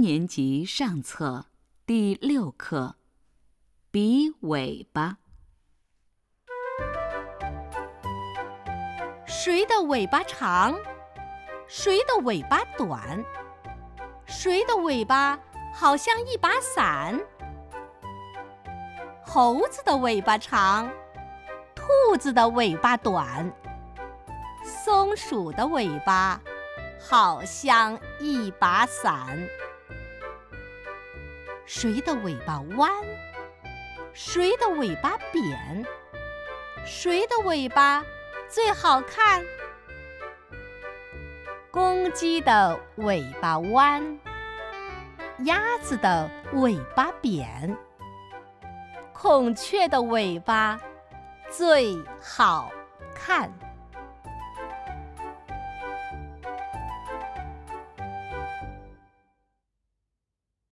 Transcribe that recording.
年级上册第6课比尾巴。谁的尾巴长？谁的尾巴短？谁的尾巴好像一把伞？猴子的尾巴长，兔子的尾巴短，松鼠的尾巴好像一把伞。谁的尾巴弯？谁的尾巴扁？谁的尾巴最好看？公鸡的尾巴弯，鸭子的尾巴扁，孔雀的尾巴最好看。